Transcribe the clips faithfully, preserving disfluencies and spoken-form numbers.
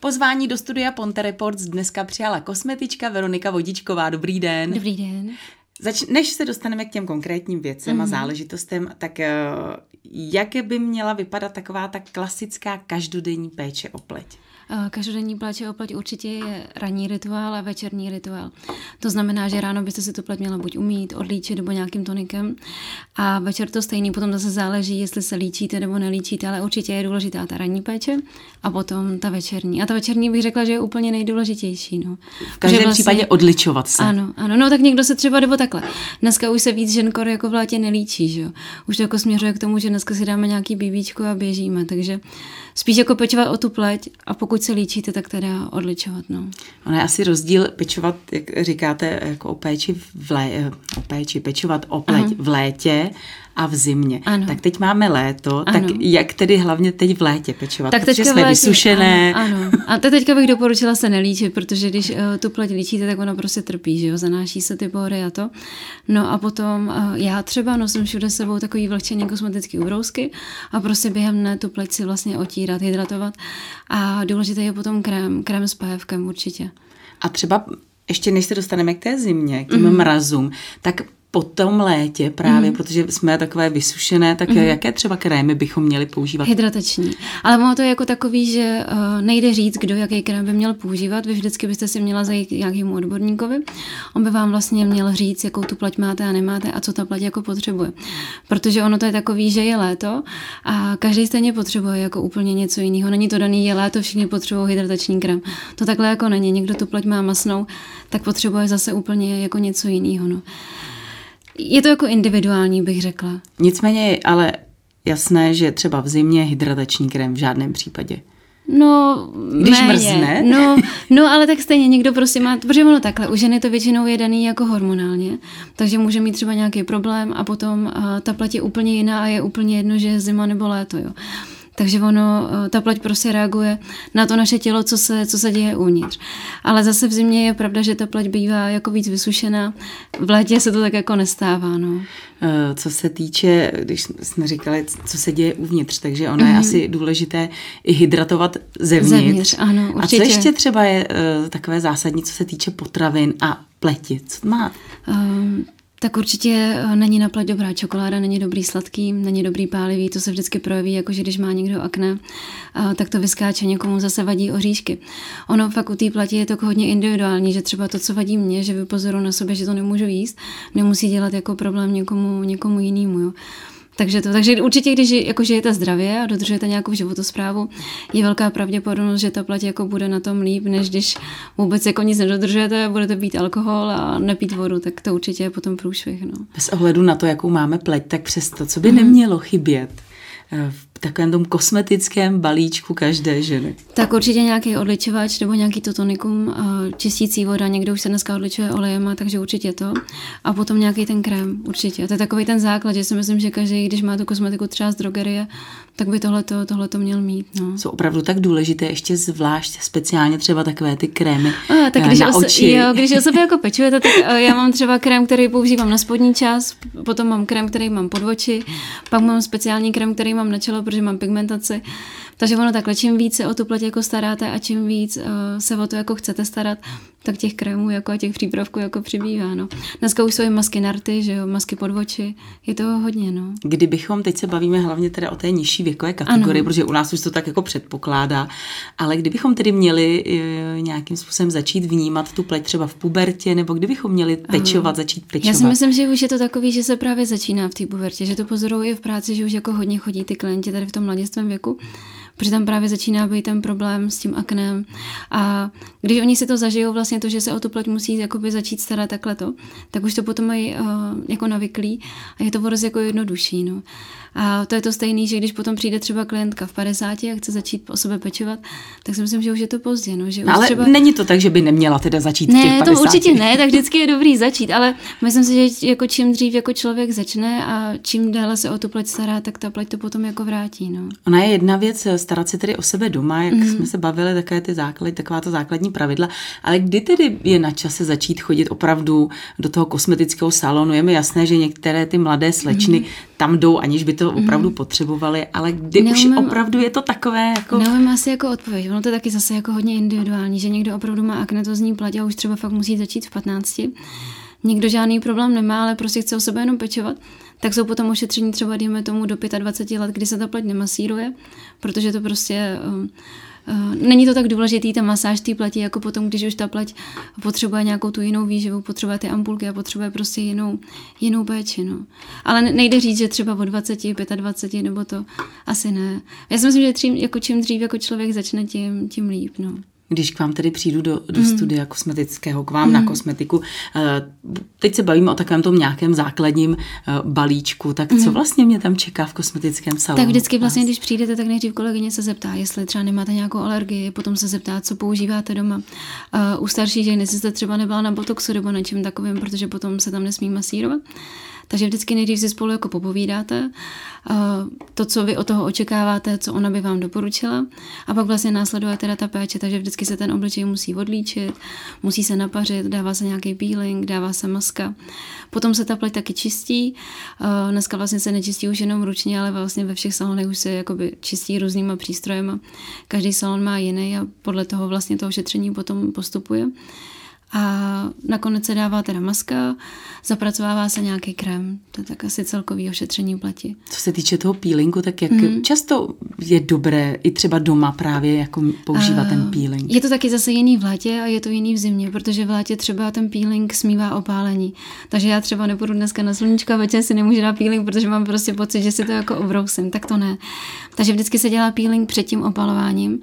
Pozvání do studia Ponte Reports dneska přijala kosmetička Veronika Vodičková. Dobrý den. Dobrý den. Zač- než se dostaneme k těm konkrétním věcem mm. a záležitostem, tak jak by měla vypadat taková ta klasická každodenní péče o pleť? Každodenní péče o pleť určitě je ranní rituál a večerní rituál. To znamená, že ráno byste si tu pleť měla buď umýt, odlíčit nebo nějakým tonikem a večer to stejný, potom zase záleží, jestli se líčíte nebo nelíčíte, ale určitě je důležitá ta ranní péče a potom ta večerní. A ta večerní bych řekla, že je úplně nejdůležitější. No. V každém vlastně... případě odličovat se. Ano, ano, no tak někdo se třeba nebo takhle. Dneska už se víc žen kor jako v létě nelíčí, že jo. Už to jako směřuje k tomu, že dneska si dáme nějaký bíbíčko a běžíme, takže spíš jako pečovat o tu pleť a pokud se líčíte, tak teda odličovat. No. Ono je asi rozdíl pečovat, jak říkáte, jako o péči, v lé, o péči pečovat o pleť Aha. v létě a v zimě. Ano. Tak teď máme léto, ano. Tak jak tedy hlavně teď v létě pečovat? Tak protože jsme v létě, vysušené. Ano, ano. A te teďka bych doporučila se nelíčit, protože když uh, tu pleť líčíte, tak ona prostě trpí, že jo? Zanáší se ty pory a to. No a potom uh, já třeba nosím všude sebou takový vlhčený kosmetický ubrousky a prostě během dne tu pleť si vlastně otírat, hydratovat a důležité je potom krém, krém s pé efkem určitě. A třeba ještě než se dostaneme k té zimě, k těm mm. mrazům, tak po tom létě právě, mm. protože jsme takové vysušené, tak mm. jaké třeba krémy bychom měli používat? Hydratační. Ale ono to je jako takový, že uh, nejde říct, kdo jaký krém by měl používat. Vy vždycky byste si měla zajít nějakému odborníkovi. On by vám vlastně měl říct, jakou tu pleť máte a nemáte a co ta pleť jako potřebuje. Protože ono to je takový, že je léto a každý stejně potřebuje jako úplně něco jiného. Není to daný, je léto, všichni potřebují hydratační krém. To takhle jako není. Někdo tu pleť má masnou, tak potřebuje zase úplně jako něco jiného, no. Je to jako individuální, bych řekla. Nicméně je ale jasné, že třeba v zimě hydratační krém v žádném případě. No, když mrzne. No, no, ale tak stejně někdo prostě má, protože ono takhle, u ženy to většinou je daný jako hormonálně, takže může mít třeba nějaký problém a potom a ta pleť je úplně jiná a je úplně jedno, že je zima nebo léto, jo. Takže ono, ta pleť prostě reaguje na to naše tělo, co se, co se děje uvnitř. Ale zase v zimě je pravda, že ta pleť bývá jako víc vysušená. V létě se to tak jako nestává, no. Co se týče, když jsme říkali, co se děje uvnitř, takže ono mm-hmm. je asi důležité i hydratovat zevnitř. Zevnitř, ano, určitě. A co ještě třeba je takové zásadní, co se týče potravin a pleti? Co má? Um, Tak určitě není na pleť dobrá čokoláda, není dobrý sladký, není dobrý pálivý, to se vždycky projeví, jakože když má někdo akné, tak to vyskáče, někomu zase vadí oříšky. Ono fakt u té pleti je to hodně individuální, že třeba to, co vadí mně, že vypozoruju na sobě, že to nemůžu jíst, nemusí dělat jako problém někomu, někomu jinému, jo. Takže, to, takže určitě, když jako žijete zdravě a dodržujete nějakou životosprávu, je velká pravděpodobnost, že ta pleť jako bude na tom líp, než když vůbec jako nic nedodržujete, budete pít alkohol a nepít vodu, tak to určitě je potom průšvih. No. Bez ohledu na to, jakou máme pleť, tak přesto, co by nemělo chybět v takovém tom kosmetickém balíčku každé ženy? Tak určitě nějaký odličovač nebo nějaký to tonikum, čistící voda, někdo už se dneska odličuje olejema, takže určitě to. A potom nějaký ten krém, určitě. A to je takový ten základ, že si myslím, že každý, když má tu kosmetiku třeba z drogerie, tak by tohleto, tohleto měl mít. No. Jsou opravdu tak důležité, ještě zvlášť speciálně třeba takové ty krémy a, tak když na oso- oči. Jo, když o sobě jako pečujete, tak já mám třeba krém, který používám na spodní část, potom mám krém, který mám pod oči, pak mám speciální krém, který mám na čelo, protože mám pigmentaci. Takže ono takhle, čím víc se o tu pleť jako staráte a čím víc uh, se o to jako chcete starat, tak těch krémů jako a těch přípravků jako přibývá, no. Dneska už jsou i masky na rty, že jo, masky pod oči, je toho hodně, no. Kdybychom, teď se bavíme hlavně teda o té nižší věkové kategorii, ano. Protože u nás už to tak jako předpokládá, ale kdybychom tedy měli e, nějakým způsobem začít vnímat tu pleť třeba v pubertě, nebo kdybychom měli pečovat, ano. začít pečovat. Já si myslím, že už je to takový, že se právě začíná v té pubertě, že to pozoruju i v práci, že už jako hodně chodí ty klienti tady v tom mladistvém věku. Protože tam právě začíná být ten problém s tím aknem. A když oni si to zažijou, vlastně to, že se o tu pleť musí jakoby začít starat takhle to, tak už to potom mají uh, jako navyklí a je to vůbec jako jednodušší. No. A to je to stejné, že když potom přijde třeba klientka v padesáti a chce začít o sebe pečovat, tak si myslím, že už je to pozdě. No, že no, už ale třeba... není to tak, že by neměla teda začít ne, v těch padesáti. Ne, to určitě ne, tak vždycky je dobrý začít, ale myslím si, že jako čím dřív jako člověk začne a čím déle se o tu pleť stará, tak ta pleť to potom jako vrátí. vyplatí, no. Ona je jedna věc starat se tedy o sebe doma, jak mm. jsme se bavili, takové ty základ, taková ta základní pravidla, ale kdy tedy je na čase začít chodit opravdu do toho kosmetického salonu? Je mi jasné, že některé ty mladé slečny mm. tam jdou, aniž by to opravdu mm. potřebovaly, ale kdy neumím, už opravdu je to takové jako... Neumím asi jako odpověď, ono to je taky zase jako hodně individuální, že někdo opravdu má aknetozní pleť a už třeba fakt musí začít v patnácti. Nikdo žádný problém nemá, ale prostě chce o sebe jenom pečovat, tak jsou potom ošetření třeba, dejme tomu, do dvacet pět let, kdy se ta pleť nemasíruje, protože to prostě uh, uh, není to tak důležitý, ta masáž té pleti, jako potom, když už ta pleť potřebuje nějakou tu jinou výživu, potřebuje ty ampulky a potřebuje prostě jinou, jinou péči. No. Ale nejde říct, že třeba od dvacet, dvacet pět nebo to asi ne. Já si myslím, že třím, jako čím dřív jako člověk začne, tím, tím líp, no. Když k vám tedy přijdu do, do mm. studia kosmetického, k vám mm. na kosmetiku, teď se bavíme o takovém tom nějakém základním balíčku, tak co vlastně mě tam čeká v kosmetickém salonu? Tak vždycky vlastně, když přijdete, tak nejdřív kolegyně se zeptá, jestli třeba nemáte nějakou alergii, potom se zeptá, co používáte doma. U starších žen, jestli jste třeba nebyla na botoxu nebo na čem takovém, protože potom se tam nesmí masírovat. Takže vždycky nejdřív si spolu jako popovídáte to, co vy od toho očekáváte, co ona by vám doporučila, a pak vlastně následuje teda ta péče, takže vždycky se ten obličej musí odlíčit, musí se napařit, dává se nějaký peeling, dává se maska. Potom se ta pleť taky čistí. Dneska vlastně se nečistí už jenom ručně, ale vlastně ve všech salonech už se jakoby čistí různýma přístrojema. Každý salon má jiný a podle toho vlastně to ošetření potom postupuje. A nakonec se dává teda maska, zapracovává se nějaký krém, to je tak asi celkový ošetření pleti. Co se týče toho peelingu, tak jak mm. často je dobré i třeba doma právě jako používat a ten peeling? Je to taky zase jiný v létě a je to jiný v zimě, protože v létě třeba ten peeling smívá opálení. Takže já třeba nepůjdu dneska na sluníčko a večer si nemůžu dát peeling, protože mám prostě pocit, že si to jako obrousím, tak to ne. Takže vždycky se dělá peeling před tím opalováním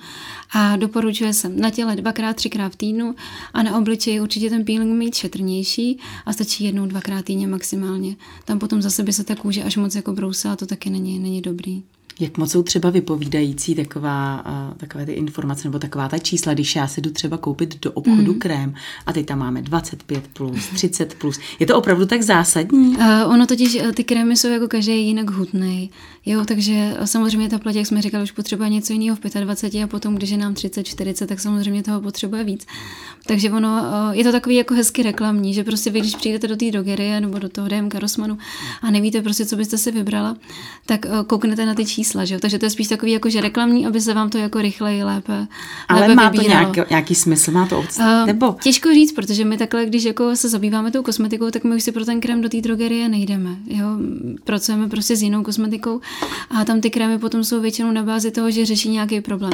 a doporučuje se na těle dvakrát, třikrát v týdnu a na obličeji určitě ten peeling mít šetrnější a stačí jednou, dvakrát týdně maximálně. Tam potom zase by se ta kůže až moc jako brousila, to taky není, není dobrý. Jak moc jsou třeba vypovídající taková, takové ty informace nebo taková ta čísla, když já se jdu třeba koupit do obchodu mm. krém a teď tam máme dvacet pět plus, třicet plus. Je to opravdu tak zásadní? Uh, ono totiž, ty krémy jsou jako každý jinak hutnej. Jo, takže samozřejmě ta pleť, jak jsme říkali, už potřebuje něco jiného v dvacet pět a potom, když je nám třicet, čtyřicet, tak samozřejmě toho potřebuje víc. Takže ono, je to takový jako hezky reklamní, že prostě vy, když přijdete do té drogerie nebo do toho D M Karosmanu a nevíte prostě, co byste si vybrala, tak kouknete na ty čísla. Že? Takže to je spíš takový jako, že reklamní, aby se vám to jako rychleji, lépe Ale lépe má vybíralo. To nějaký, nějaký smysl? Má to obc... uh, nebo? Těžko říct, protože my takhle, když jako se zabýváme tou kosmetikou, tak my už si pro ten krém do té drogerie nejdeme. Jo? Pracujeme prostě s jinou kosmetikou a tam ty krémy potom jsou většinou na bázi toho, že řeší nějaký problém.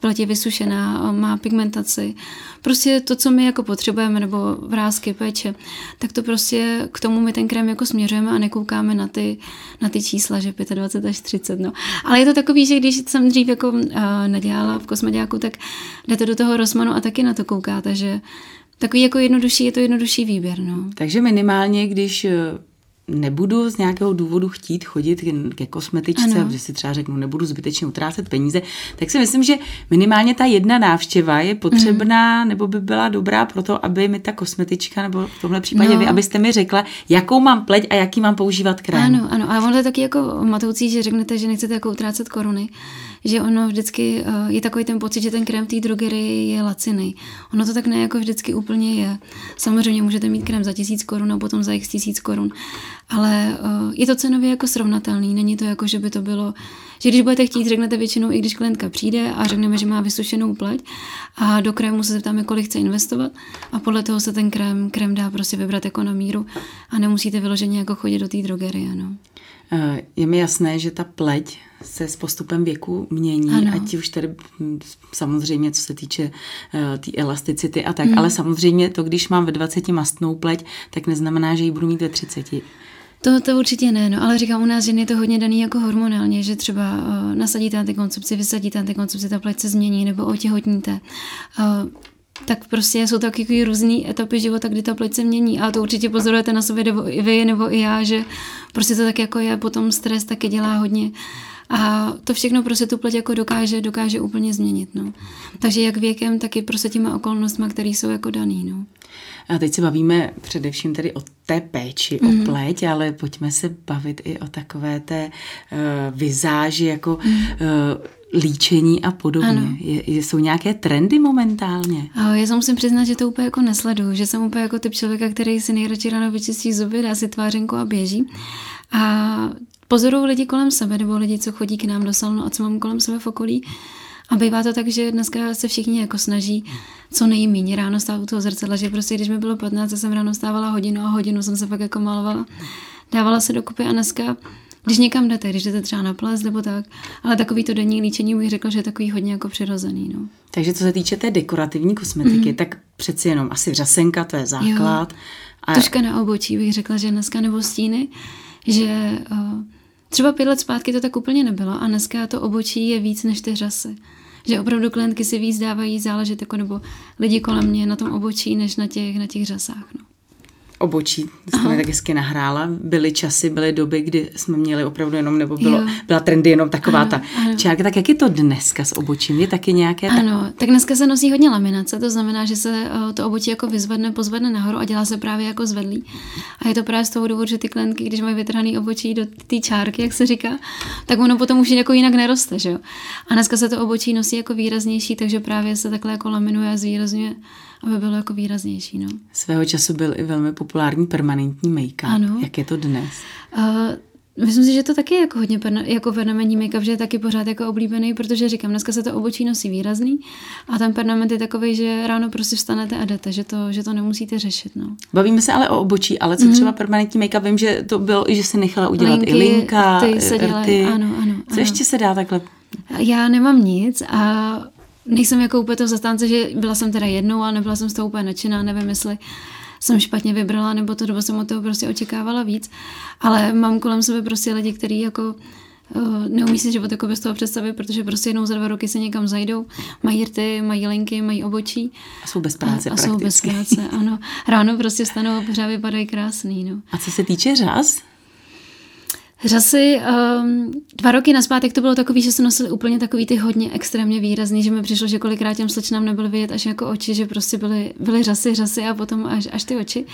Pleť je vysušená, má pigmentaci. Prostě to, co my jako potřebujeme, nebo vrásky, péče, tak to prostě k tomu my ten krém jako směřujeme a nekoukáme na ty, na ty čísla, že dvacet pět až třicet. No. Ale je to takový, že když jsem dřív jako uh, nedělala v kosmediáku, tak jdete do toho Rossmanu a taky na to koukáte, že takový jako jednodušší, je to jednodušší výběr, no. Takže minimálně, když nebudu z nějakého důvodu chtít chodit ke kosmetičce, ano. Že si třeba řeknu, nebudu zbytečně utrácet peníze, tak si myslím, že minimálně ta jedna návštěva je potřebná, mm. nebo by byla dobrá pro to, aby mi ta kosmetička, nebo v tomhle případě no. vy, abyste mi řekla, jakou mám pleť a jaký mám používat krém. Ano, ano, a ono je taky jako matoucí, že řeknete, že nechcete jako utrácet koruny, že ono vždycky je takový ten pocit, že ten krém té drogerie je lacinej. Ono to tak ne jako vždycky úplně je. Samozřejmě můžete mít krém za tisíc korun a potom za x tisíc korun. Ale uh, je to cenově jako srovnatelný, není to jako, že by to bylo, že když budete chtít, řeknete většinou, i když klientka přijde a řekneme, že má vysušenou pleť a do krému se zeptáme, kolik chce investovat a podle toho se ten krém, krém dá prostě vybrat jako na míru a nemusíte vyloženě jako chodit do té drogerie, no. Je mi jasné, že ta pleť se s postupem věku mění, ano. Ať už tady samozřejmě, co se týče uh, té elasticity a tak, hmm. ale samozřejmě to, když mám ve dvaceti mastnou pleť, tak neznamená, že ji budu mít ve třiceti. To, to určitě ne, no, ale říkám, u nás ženy je to hodně daný jako hormonálně, že třeba uh, nasadíte antikoncepci, vysadíte antikoncepci, ta pleť se změní nebo otěhotníte. Uh, tak prostě jsou taky různý etapy života, kdy ta pleť se mění a to určitě pozorujete na sobě nebo i vy, nebo i já, že prostě to tak jako je, potom stres taky dělá hodně A to všechno prostě tu pleť jako dokáže, dokáže úplně změnit, no. Takže jak věkem, tak i prostě těma okolnostma, které jsou jako daný, no. A teď se bavíme především tedy o té péči, mm. o pleť, ale pojďme se bavit i o takové té uh, vizáži, jako mm. uh, líčení a podobně. Je, jsou nějaké trendy momentálně? Ahoj, já se musím přiznat, že to úplně jako nesleduju, že jsem úplně jako typ člověka, který si nejradši ráno vyčistí zuby, dá si tvářenku a běží. A pozoruju lidi kolem sebe, nebo lidi, co chodí k nám do salonu a co mám kolem sebe v okolí. A bývá to tak, že dneska se všichni jako snaží co nejméně ráno stát u toho zrcadla, že prostě když mi bylo patnáct, já jsem ráno stávala hodinu a hodinu jsem se fakt jako malovala, dávala se dokupy a dneska, když někam jdete, když jdete třeba na ples nebo tak, ale takový to denní líčení bych řekla, že je takový hodně jako přirozený. No. Takže co se týče té dekorativní kosmetiky, mm-hmm. tak přeci jenom asi řasenka, to je základ. Jo. A... tužka na obočí bych řekla, že dneska nebo stíny, že... Uh, Třeba pět let zpátky to tak úplně nebylo a dneska to obočí je víc než ty řasy. Že opravdu klientky si víc dávají záležit, jako, nebo lidi kolem mě na tom obočí, než na těch, na těch řasách. No. Obočí, to jste mi tak hezky nahrála. Byly časy, byly doby, kdy jsme měli opravdu jenom, nebo bylo, byla trendy jenom taková ano, ta ano. čárka. Tak jak je to dneska s obočím? Je taky nějaké... Ta... Ano, tak dneska se nosí hodně laminace, to znamená, že se to obočí jako vyzvedne, pozvedne nahoru a dělá se právě jako zvedlý. A je to právě z toho důvodu, že ty klientky, když mají vytrhaný obočí do té čárky, jak se říká, tak ono potom už jako jinak neroste, že jo? A dneska se to obočí nosí jako výraznější, takže právě se takhle jako laminuje a zvýrazňuje, aby bylo jako výraznější, no. Svého času byl i velmi populární permanentní make-up. Ano. Jak je to dnes? Uh, myslím si, že to taky je jako hodně perna, jako permanentní make-up, že je taky pořád jako oblíbený, protože říkám, dneska se to obočí nosí výrazný a ten permanent je takovej, že ráno prostě vstanete a jdete, že to, že to nemusíte řešit, no. Bavíme se ale o obočí, ale co mm. třeba permanentní make-up? Vím, že to bylo, že se nechala udělat linky, i linka, rty. Se dělají, ano, ano, ano. Co ještě se dá takhle? Já nemám nic a nejsem jako úplně toho zastánce, že byla jsem teda jednou, ale nebyla jsem z toho úplně nadšená, nevím, jestli jsem špatně vybrala, nebo to, nebo jsem od toho prostě očekávala víc, ale mám kolem sebe prostě lidi, kteří jako uh, neumí si život jako bez toho představit, protože prostě jednou za dva roky se někam zajdou, mají rty, mají linky, mají obočí. A jsou bez práce a, prakticky. A jsou bez práce, ano. Ráno prostě vstanou a pořád vypadají krásný, no. A co se týče řas? Řasy, um, dva roky nazpátek to bylo takový, že se nosily úplně takový ty hodně extrémně výrazný, že mi přišlo, že kolikrát těm slečnám nebyly vidět až jako oči, že prostě byly, byly řasy, řasy a potom až, až ty oči.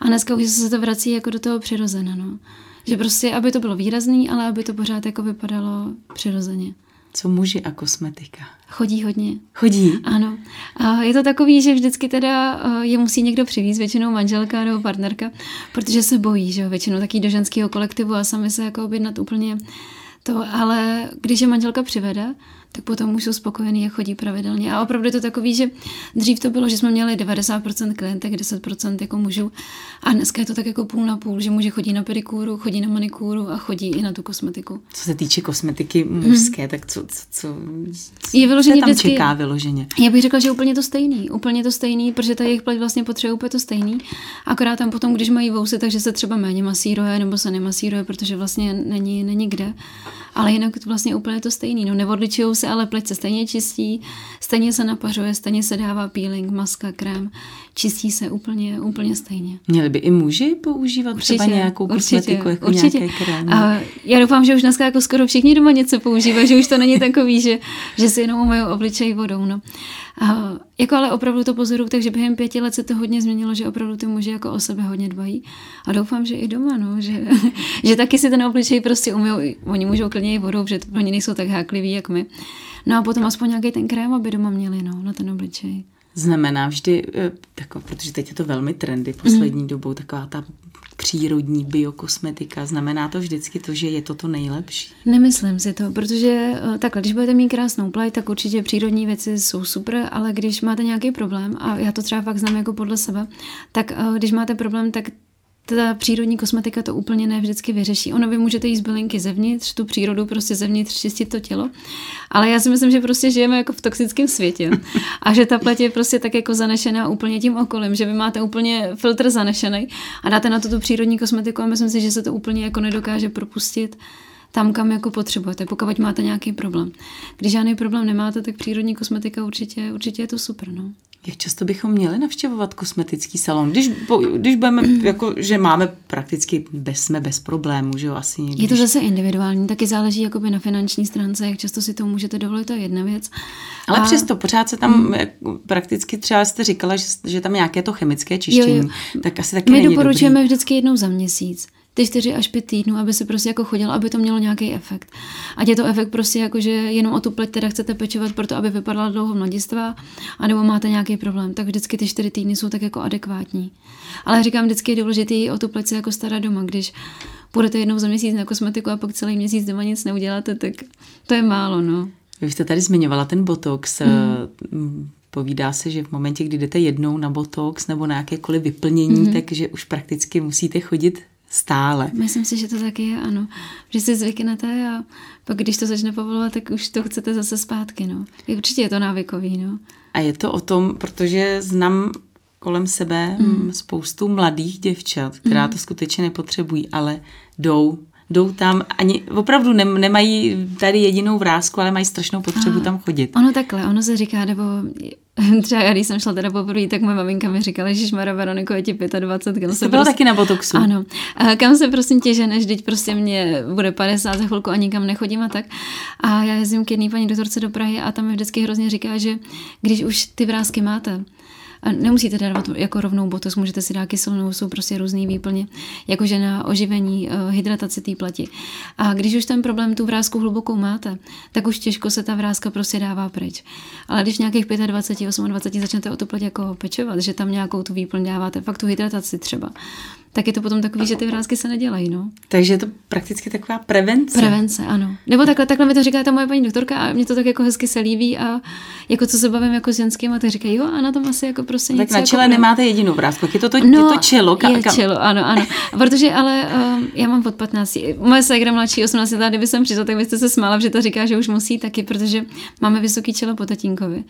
A dneska už se to vrací jako do toho přirozena, no. Že prostě, aby to bylo výrazný, ale aby to pořád jako vypadalo přirozeně. Co muži a kosmetika? Chodí hodně. Chodí? Ano. A je to takový, že vždycky teda je musí někdo přivízt, většinou manželka nebo partnerka, protože se bojí, že jo, většinou taky do ženského kolektivu a sami se jako objednat úplně to, ale když je manželka přivede, tak potom už jsou spokojený a chodí pravidelně. A opravdu je to takový, že dřív to bylo, že jsme měli devadesát procent klientek, deset procent jako mužů a dneska je to tak jako půl na půl, že muži chodí na pedikúru, chodí na manikúru a chodí i na tu kosmetiku. Co se týče kosmetiky mužské, hmm. tak co, co, co, co je vyloženě se tam vždycky, čeká vyloženě? Já bych řekla, že úplně to stejný, úplně to stejný, protože ta jejich pleť vlastně potřebuje úplně to stejný, akorát tam potom, když mají vousy, takže se třeba méně masíruje nebo se nemasíruje, protože vlastně není, není kde. Ale jinak to vlastně úplně to stejný. No, neodličují se, ale pleť se stejně čistí, stejně se napařuje, stejně se dává peeling, maska, krém. Čistí se úplně, úplně stejně. Měli by i muži používat určitě, třeba nějakou kosmetiku, jako určitě. Nějaké krémy. A já doufám, že už dneska jako skoro všichni doma něco používají, že už to není takový, že, že si jenom umyjou obličej vodou. No. A jako ale opravdu to pozoruju, takže během pěti let se to hodně změnilo, že opravdu ty muži jako o sebe hodně dbají. A doufám, že i doma, no, že, že taky si ten obličej prostě umyjou. Oni můžou klidně i vodou, protože oni nejsou tak hákliví, jak my. No a potom aspoň nějaký ten krém, aby doma měli, no, na ten obličej. Znamená vždy, tako, protože teď je to velmi trendy poslední mm. dobou, taková ta přírodní biokosmetika, znamená to vždycky to, že je to to nejlepší? Nemyslím si to, protože takhle, když budete mít krásnou pleť, tak určitě přírodní věci jsou super, ale když máte nějaký problém, a já to třeba fakt znám jako podle sebe, tak když máte problém, tak ta přírodní kosmetika to úplně ne vždycky vyřeší. Ono vy můžete jíst bylinky zevnitř, tu přírodu prostě zevnitř čistit to tělo, ale já si myslím, že prostě žijeme jako v toxickém světě a že ta pleť je prostě tak jako zanešená úplně tím okolím, že vy máte úplně filtr zanešený a dáte na to tu přírodní kosmetiku a myslím si, že se to úplně jako nedokáže propustit tam, kam jako potřebujete, pokud máte nějaký problém. Když žádný problém nemáte, tak přírodní kosmetika určitě, určitě je to super, no. Jak často bychom měli navštěvovat kosmetický salon? Když, když budeme, jako, že máme prakticky bez, jsme bez problémů, že jo, asi někdy. Je to zase individuální, taky záleží jakoby na finanční stránce, jak často si to můžete dovolit, to je jedna věc. Ale a... přesto, pořád se tam mm. prakticky, třeba jste říkala, že, že tam nějaké to chemické čištění, jo, jo. tak asi taky My není doporučujeme dobrý. Vždycky jednou za měsíc. Ty čtyři až pět týdnů, aby se prostě jako chodil, aby to mělo nějaký efekt. Ať je to efekt prostě jako, že jenom o tu pleť teda chcete pečovat proto, aby vypadala dlouho mladistvá, anebo máte nějaký problém, tak vždycky ty čtyři týdny jsou tak jako adekvátní. Ale říkám, vždycky je důležitý o tu pleť se jako starat doma, když půjdete jednou za měsíc na kosmetiku a pak celý měsíc doma nic neuděláte, tak to je málo, no. Vy jste tady zmiňovala ten botox. Hmm. Povídá se, že v momentě, kdy jdete jednou na botox nebo na jakékoliv vyplnění, hmm. takže už prakticky musíte chodit stále. Myslím si, že to taky je, ano. Že si zvyknete a pak, když to začne povolovat, tak už to chcete zase zpátky, no. Určitě je to návykový, no. A je to o tom, protože znám kolem sebe mm. spoustu mladých děvčat, která mm. to skutečně nepotřebují, ale jdou, jdou tam, ani opravdu nemají tady jedinou vrásku, ale mají strašnou potřebu a tam chodit. Ono takhle, ono se říká, nebo... Třeba já, když jsem šla teda poprvé, tak moje maminka mi říkala, ježišmarja, Veroniko, je ti dvacet pět. Jsi byla taky na botoxu. Ano. A kam se prosím tě ženeš, teď prostě mě bude padesát za chvilku a nikam nechodím a tak. A já jezdím k jedné paní doktorce do Prahy a tam mi vždycky hrozně říká, že když už ty vrásky máte, a nemusíte dávat jako rovnou botox, můžete si dát kyselnou, jsou prostě různý výplně, jakože na oživení, hydrataci té pleti. A když už ten problém, tu vrásku hlubokou máte, tak už těžko se ta vráska prostě dává pryč. Ale když nějakých dvacet pět, dvacet osm začnete o tu pleť jako pečovat, že tam nějakou tu výplň dáváte, fakt tu hydrataci třeba, tak je to potom takový, že ty vrásky se nedělají, no. Takže je to prakticky taková prevence. Prevence, ano. Nebo takhle, takhle mi to říká ta moje paní doktorka a mě to tak jako hezky se líbí a jako co se bavím jako s ženskýma, tak říkají, jo, a na tom asi jako prostě něco. Tak na čele jako nemáte jedinou vrásku, je to, to, no, je to čelo. Ka- je čelo, ano, ano. Protože ale um, já mám pod patnáct. Moje ségra mladší osmnáct let, kdyby jsem přišla, tak byste se smála, že ta říká, že už musí taky, protože máme vysoký čelo po tatínkovi.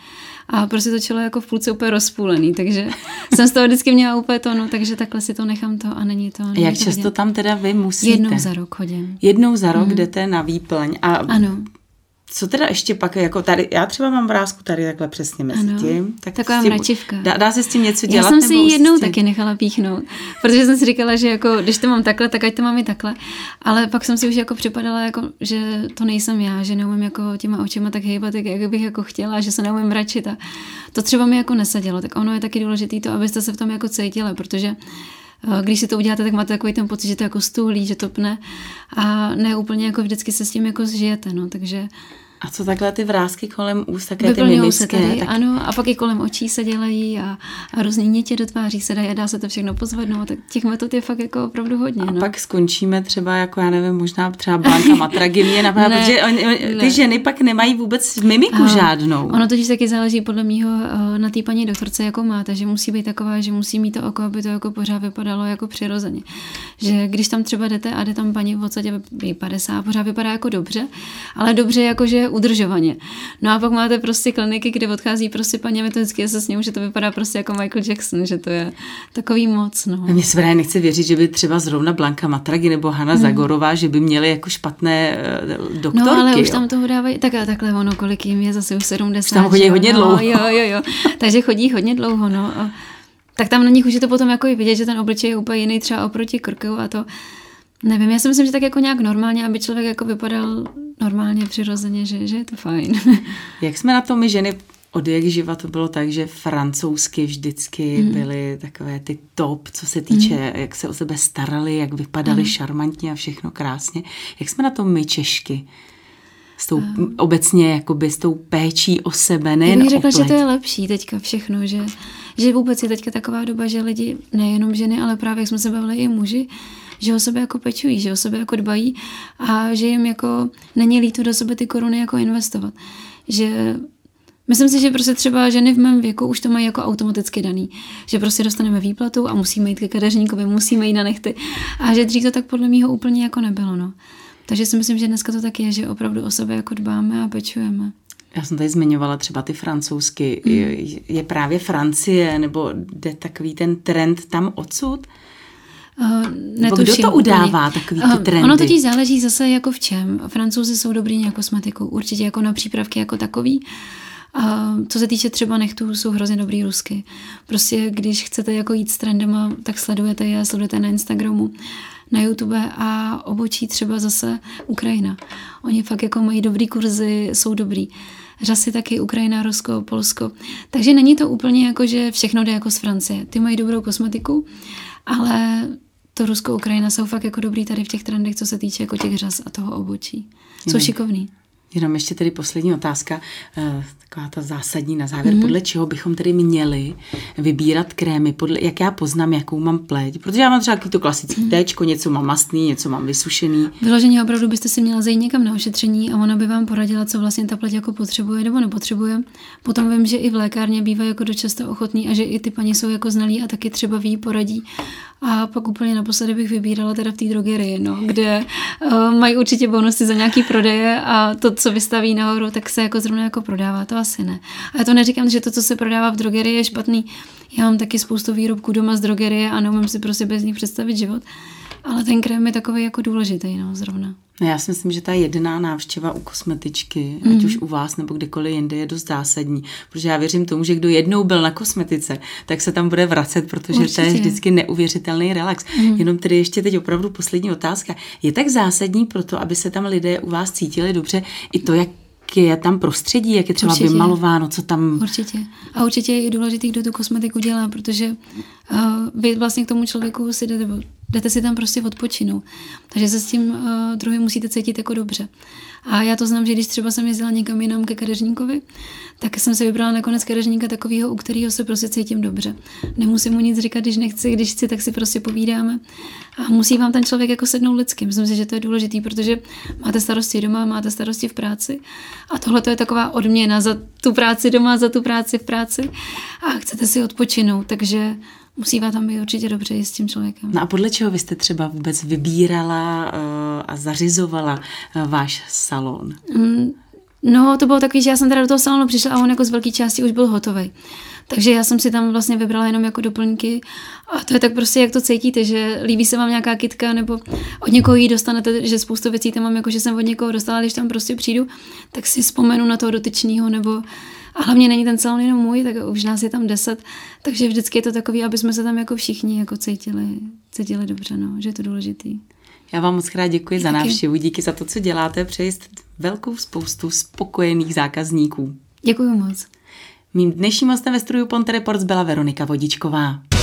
A prostě to čelo jako v půlce úplně rozpůlený, takže jsem z toho vždycky měla úplně to, no, takže takhle si to nechám to. A není to, není jak to často hodin. Tam teda vy musíte? Jednou za rok hodin. Jednou za rok mm. jdete na výplň. A ano. Co teda ještě pak, jako tady, já třeba mám vrásku tady takhle přesně mezi ano. tím. Tak taková tím, mračivka. Dá, dá se s tím něco dělat? Já jsem si ji jednou taky nechala píchnout, protože jsem si říkala, že jako, když to mám takhle, tak ať to mám i takhle. Ale pak jsem si už jako připadala, jako, že to nejsem já, že neumím jako těma očima tak hejbat, jak bych jako chtěla, že se neumím mračit. A to třeba mi jako nesadilo. Tak ono je taky důležité to, abyste se v tom jako cítila, protože když si to uděláte, tak máte takový ten pocit, že to jako stuhlí, že to pne a ne úplně jako vždycky se s tím jako zžijete, no, takže... A co takhle ty vrásky kolem úst, také ty mimické? Tak... Ano, a pak i kolem očí se dělají a, a různý nitě do tváří se dají a dá se to všechno pozvednout, tak těch metod je fakt jako opravdu hodně. A no. pak skončíme třeba, jako já nevím, možná třeba Blanka Matragyně, napadá, protože on, on, ty ženy pak nemají vůbec mimiku a, žádnou. Ono totiž taky záleží podle mýho na té paní doktorce, jakou máte, že musí být taková, že musí mít to oko, aby to jako pořád vypadalo jako přirozeně. Že když tam třeba jdete a jde tam paní v podstatě padesát, pořád vypadá jako dobře, ale dobře jako, že udržovaně. No a pak máte prostě kliniky, kde odchází prostě paní metodicky se s ním, že to vypadá prostě jako Michael Jackson, že to je takový moc, no. Mně se právě nechce věřit, že by třeba zrovna Blanka Matragy nebo Hana hmm. Zagorová, že by měly jako špatné doktorky. No ale už jo. tam toho dávají, tak a takhle ono, kolik jim je, zase už sedmdesát. Už tam chodí hodně no, dlouho. Jo, jo, jo. Takže chodí hodně dlouho, no. A tak tam na nich už je to potom jako i vidět, že ten obličej je úplně jiný třeba oproti krku a to nevím, já si myslím, že tak jako nějak normálně, aby člověk jako vypadal normálně, přirozeně, že, že je to fajn. Jak jsme na to my ženy od jak živa, to bylo tak, že francouzsky vždycky mm. byly takové ty top, co se týče, mm. jak se o sebe starali, jak vypadali mm. šarmantně a všechno krásně. Jak jsme na to my Češky? S tou, um, obecně jakoby s tou péčí o sebe, nejen o pleť. Já bych řekla, že to je lepší teďka všechno, že, že vůbec je teďka taková doba, že lidi, nejenom ženy, ale právě jak jsme se bavili i muži, že o sebe jako pečují, že o sebe jako dbají a že jim jako není líto do sebe ty koruny jako investovat. Že myslím si, že prostě třeba ženy v mém věku už to mají jako automaticky daný. Že prostě dostaneme výplatu a musíme jít ke kadeřníkovi, musíme jít na nechty. A že dřív to tak podle mýho úplně jako nebylo, no. Takže si myslím, že dneska to tak je, že opravdu o sebe jako dbáme a pečujeme. Já jsem tady zmiňovala třeba ty francouzsky. Mm. Je, je právě Francie, nebo jde takový ten trend tam odsud? Uh, netuším, kdo to udává, takový ty trendy? Uh, ono totiž záleží zase jako v čem. Francouzi jsou dobrý nějakou kosmetikou, určitě jako na přípravky jako takový. A co se týče třeba nechtů, jsou hrozně dobrý rusky. Prostě když chcete jako jít s trendama, tak sledujete je, sledujete na Instagramu, na YouTube a obočí třeba zase Ukrajina. Oni fakt jako mají dobrý kurzy, jsou dobrý. Řasy taky, Ukrajina, Rusko, Polsko. Takže není to úplně jako, že všechno jde jako z Francie. Ty mají dobrou kosmetiku, ale to Rusko, Ukrajina jsou fakt jako dobrý tady v těch trendech, co se týče jako těch řas a toho obočí. Jsou šikovný. Jenom ještě tedy poslední otázka, taková ta zásadní na závěr, mm-hmm. podle čeho bychom tedy měli vybírat krémy, podle, jak já poznám, jakou mám pleť, protože já mám třeba to klasické mm-hmm. téčko, něco mám mastný, něco mám vysušený. Vyloženě opravdu byste si měla zajít někam na ošetření a ona by vám poradila, co vlastně ta pleť jako potřebuje nebo nepotřebuje. Potom vím, že i v lékárně bývají jako dočasto ochotní a že i ty paní jsou jako znalí a taky třeba ví, poradí. A pak úplně naposledy bych vybírala teda v té drogerii, no, kde uh, mají určitě bonusy za nějaký prodeje a to, co vystaví nahoru, tak se jako zrovna jako prodává, to asi ne. A já to neříkám, že to, co se prodává v drogerii, je špatný. Já mám taky spoustu výrobků doma z drogerie a neumím si prostě bez nich představit život. Ale ten krém je takový jako důležitý, no, zrovna. No já si myslím, že ta jediná návštěva u kosmetičky, mm. ať už u vás nebo kdekoliv jinde, je dost zásadní. Protože já věřím tomu, že kdo jednou byl na kosmetice, tak se tam bude vracet, protože určitě. To je vždycky neuvěřitelný relax. Mm. Jenom tedy ještě teď opravdu poslední otázka. Je tak zásadní pro to, aby se tam lidé u vás cítili dobře i to, jak je tam prostředí, jak je třeba určitě. Vymalováno, co tam... Určitě. A určitě je i důležitý, kdo tu kosmetiku dělá, protože uh, vy vlastně k tomu člověku si jdete, jdete si tam prostě odpočinout. Takže se s tím uh, druhým musíte cítit jako dobře. A já to znám, že když třeba jsem jezdila někam jinam ke kadeřníkovi, tak jsem se vybrala nakonec kadeřníka takového, u kterého se prostě cítím dobře. Nemusím mu nic říkat, když nechci, když chci, tak si prostě povídáme. A musí vám ten člověk jako sednout lidsky. Myslím si, že to je důležitý, protože máte starosti doma, máte starosti v práci. A tohle to je taková odměna za tu práci doma, za tu práci v práci. A chcete si odpočinout, takže musí vám tam být určitě dobře i s tím člověkem. No a podle čeho vy jste třeba vůbec vybírala uh, a zařizovala uh, váš salon? Mm, no to bylo takový, že já jsem teda do toho salonu přišla a on jako z velké části už byl hotovej. Takže já jsem si tam vlastně vybrala jenom jako doplňky a to je tak prostě, jak to cítíte, že líbí se vám nějaká kytka nebo od někoho ji dostanete, že spoustu věcí tam mám, jako že jsem od někoho dostala, když tam prostě přijdu, tak si vzpomenu na toho dotyčného nebo a hlavně není ten salon jenom můj, tak už nás je tam deset, takže vždycky je to takový, aby jsme se tam jako všichni jako cítili, cítili dobře, no, že je to důležitý. Já vám moc krát děkuji za návštěvu, díky za to, co děláte, přeji velkou spoustu spokojených zákazníků. Děkuji moc. Mým dnešním hostem ve studiu Ponte Reports byla Veronika Vodičková.